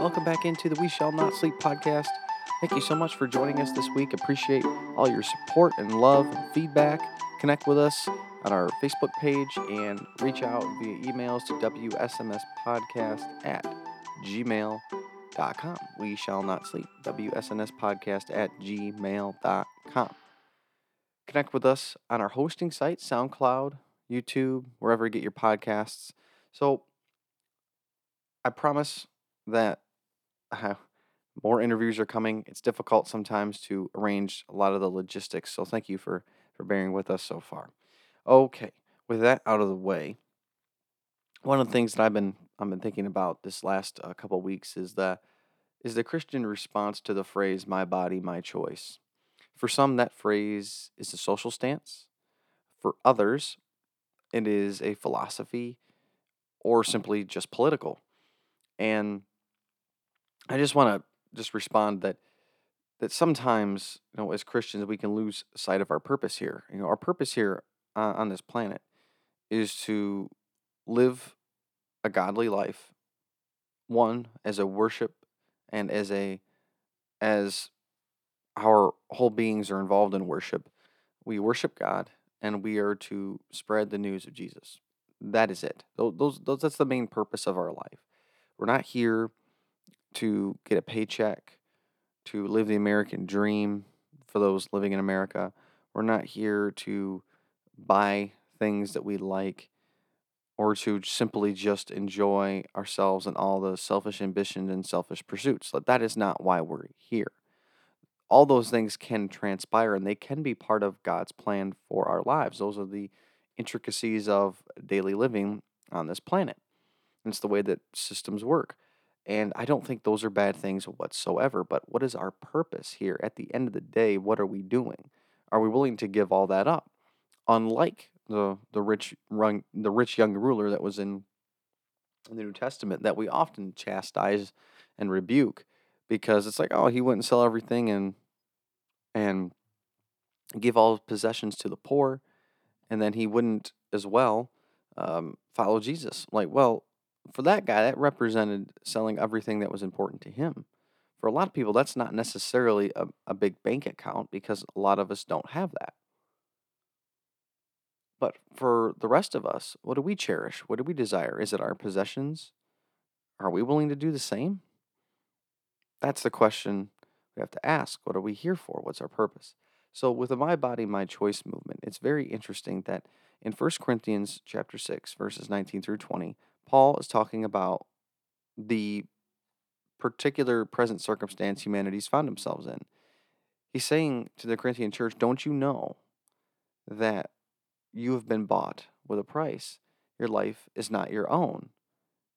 Welcome back into the We Shall Not Sleep podcast. Thank you so much for joining us this week. Appreciate all your support and love and feedback. Connect with us on our Facebook page and reach out via emails to WSNSpodcast@gmail.com. We Shall Not Sleep, WSNSpodcast@gmail.com. Connect with us on our hosting site, SoundCloud, YouTube, wherever you get your podcasts. So I promise that more interviews are coming. It's difficult sometimes to arrange a lot of the logistics, so thank you for bearing with us so far. Okay, with that out of the way, one of the things that I've been thinking about this last couple weeks is the Christian response to the phrase, my body, my choice. For some, that phrase is a social stance. For others, it is a philosophy or simply just political. And I just want to respond that sometimes, you know, as Christians, we can lose sight of our purpose here. You know, our purpose here on this planet is to live a godly life, one as a worship and as our whole beings are involved in worship. We worship God, and we are to spread the news of Jesus. That is it. That's the main purpose of our life. We're not here to get a paycheck, to live the American dream for those living in America. We're not here to buy things that we like or to simply just enjoy ourselves and all those selfish ambitions and selfish pursuits. That is not why we're here. All those things can transpire, and they can be part of God's plan for our lives. Those are the intricacies of daily living on this planet. It's the way that systems work. And I don't think those are bad things whatsoever, but what is our purpose here? At the end of the day, what are we doing? Are we willing to give all that up? Unlike the rich young ruler that was in the New Testament, that we often chastise and rebuke, because it's like, oh, he wouldn't sell everything and give all his possessions to the poor, and then he wouldn't as well follow Jesus. For that guy, that represented selling everything that was important to him. For a lot of people, that's not necessarily a big bank account, because a lot of us don't have that. But for the rest of us, what do we cherish? What do we desire? Is it our possessions? Are we willing to do the same? That's the question we have to ask. What are we here for? What's our purpose? So with the My Body, My Choice movement, it's very interesting that in 1 Corinthians chapter 6, verses 19 through 20, Paul is talking about the particular present circumstance humanity's found themselves in. He's saying to the Corinthian church, don't you know that you have been bought with a price? Your life is not your own.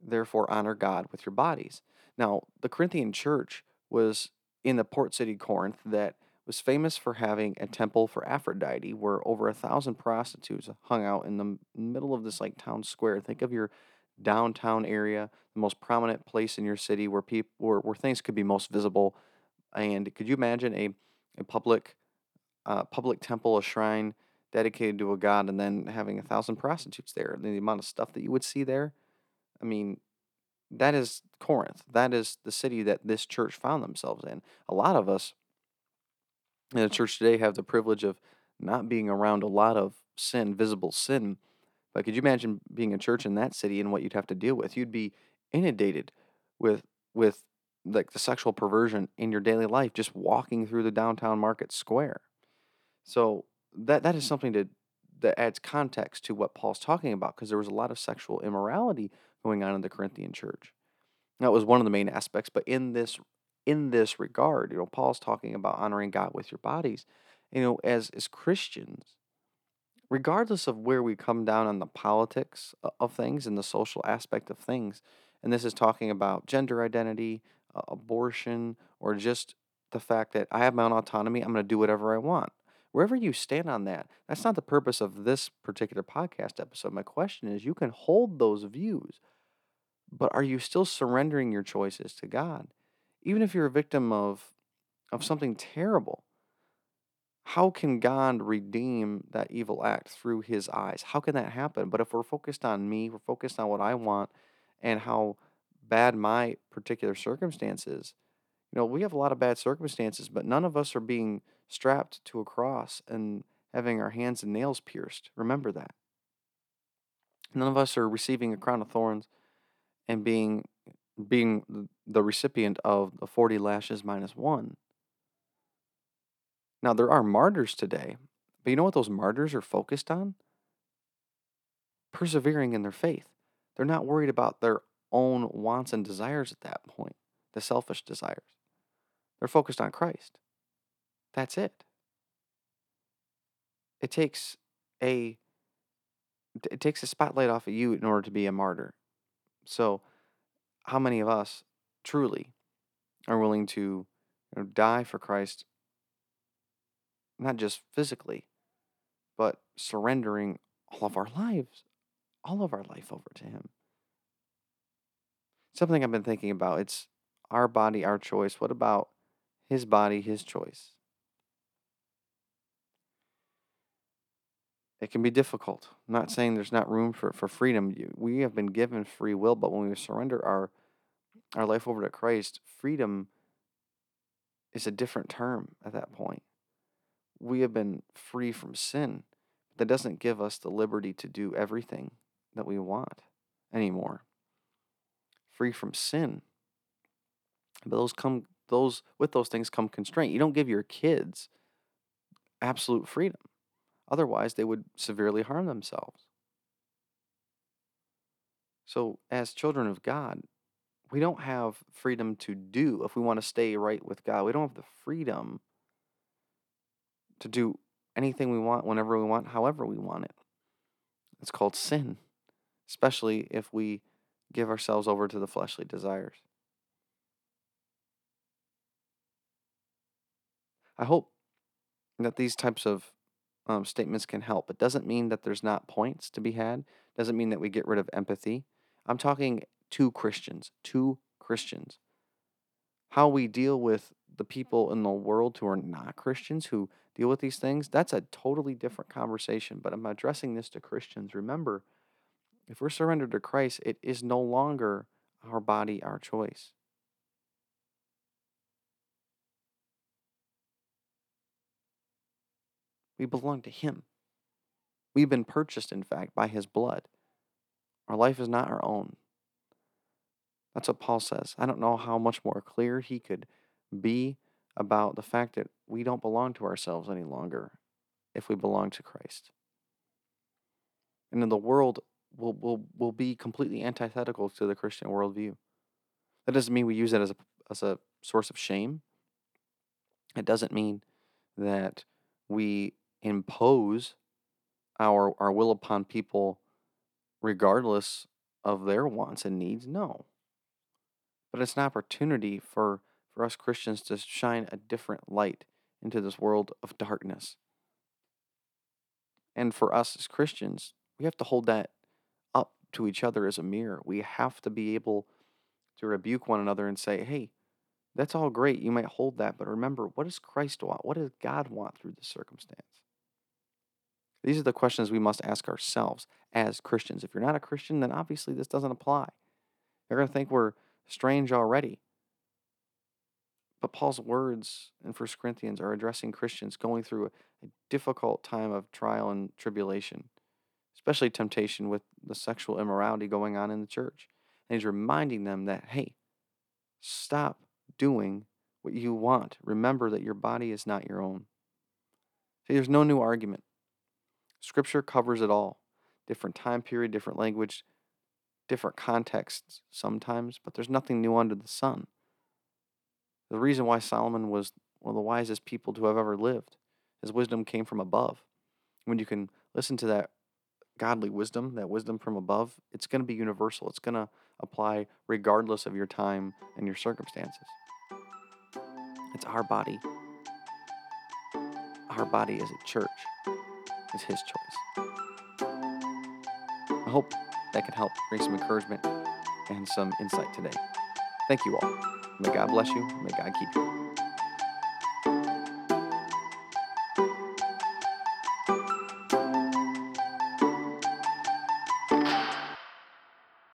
Therefore, honor God with your bodies. Now, the Corinthian church was in the port city Corinth that was famous for having a temple for Aphrodite, where over 1,000 prostitutes hung out in the middle of this town square. Think of your downtown area, the most prominent place in your city where where things could be most visible. And could you imagine a public temple, a shrine dedicated to a god, and then having 1,000 prostitutes there? The amount of stuff that you would see there. I mean, that is Corinth. That is the city that this church found themselves in. A lot of us in the church today have the privilege of not being around a lot of sin, visible sin. But could you imagine being a church in that city and what you'd have to deal with? You'd be inundated with the sexual perversion in your daily life, just walking through the downtown market square. So that is something that adds context to what Paul's talking about, because there was a lot of sexual immorality going on in the Corinthian church. That was one of the main aspects. But in this regard, you know, Paul's talking about honoring God with your bodies. You know, as Christians, regardless of where we come down on the politics of things and the social aspect of things, and this is talking about gender identity, abortion, or just the fact that I have my own autonomy, I'm going to do whatever I want. Wherever you stand on that, that's not the purpose of this particular podcast episode. My question is, you can hold those views, but are you still surrendering your choices to God? Even if you're a victim of something terrible, how can God redeem that evil act through his eyes? How can that happen? But if we're focused on me, we're focused on what I want and how bad my particular circumstance is. You know, we have a lot of bad circumstances, but none of us are being strapped to a cross and having our hands and nails pierced. Remember that. None of us are receiving a crown of thorns and being the recipient of the 40 lashes minus one. Now, there are martyrs today, but you know what those martyrs are focused on? Persevering in their faith. They're not worried about their own wants and desires at that point, the selfish desires. They're focused on Christ. That's it. It takes a spotlight off of you in order to be a martyr. So, how many of us truly are willing to, you know, die for Christ, not just physically, but surrendering all of our life over to Him? Something I've been thinking about, it's our body, our choice. What about His body, His choice? It can be difficult. I'm not saying there's not room for freedom. We have been given free will, but when we surrender our life over to Christ, freedom is a different term at that point. We have been free from sin. That doesn't give us the liberty to do everything that we want anymore. Free from sin. But those things come constraint. You don't give your kids absolute freedom. Otherwise, they would severely harm themselves. So, as children of God, we don't have freedom to do if we want to stay right with God. We don't have the freedom to do anything we want, whenever we want, however we want it. It's called sin, especially if we give ourselves over to the fleshly desires. I hope that these types of statements can help. It doesn't mean that there's not points to be had. It doesn't mean that we get rid of empathy. I'm talking to Christians. How we deal with the people in the world who are not Christians, who deal with these things, that's a totally different conversation. But I'm addressing this to Christians. Remember, if we're surrendered to Christ, it is no longer our body, our choice. We belong to Him. We've been purchased, in fact, by His blood. Our life is not our own. That's what Paul says. I don't know how much more clear he could be about the fact that we don't belong to ourselves any longer if we belong to Christ. And in the world, we'll be completely antithetical to the Christian worldview. That doesn't mean we use it as a source of shame. It doesn't mean that we impose our will upon people regardless of their wants and needs. No. But it's an opportunity for us Christians to shine a different light into this world of darkness. And for us as Christians, we have to hold that up to each other as a mirror. We have to be able to rebuke one another and say, hey, that's all great. You might hold that, but remember, what does Christ want? What does God want through this circumstance? These are the questions we must ask ourselves as Christians. If you're not a Christian, then obviously this doesn't apply. You're going to think we're strange already. But Paul's words in 1 Corinthians are addressing Christians going through a difficult time of trial and tribulation, especially temptation with the sexual immorality going on in the church. And he's reminding them that, hey, stop doing what you want. Remember that your body is not your own. See, there's no new argument. Scripture covers it all. Different time period, different language, different contexts sometimes, but there's nothing new under the sun. The reason why Solomon was one of the wisest people to have ever lived, his wisdom came from above. When you can listen to that godly wisdom, that wisdom from above, it's going to be universal. It's going to apply regardless of your time and your circumstances. It's our body. Our body as a church is His choice. I hope that can help bring some encouragement and some insight today. Thank you all. May God bless you. May God keep you.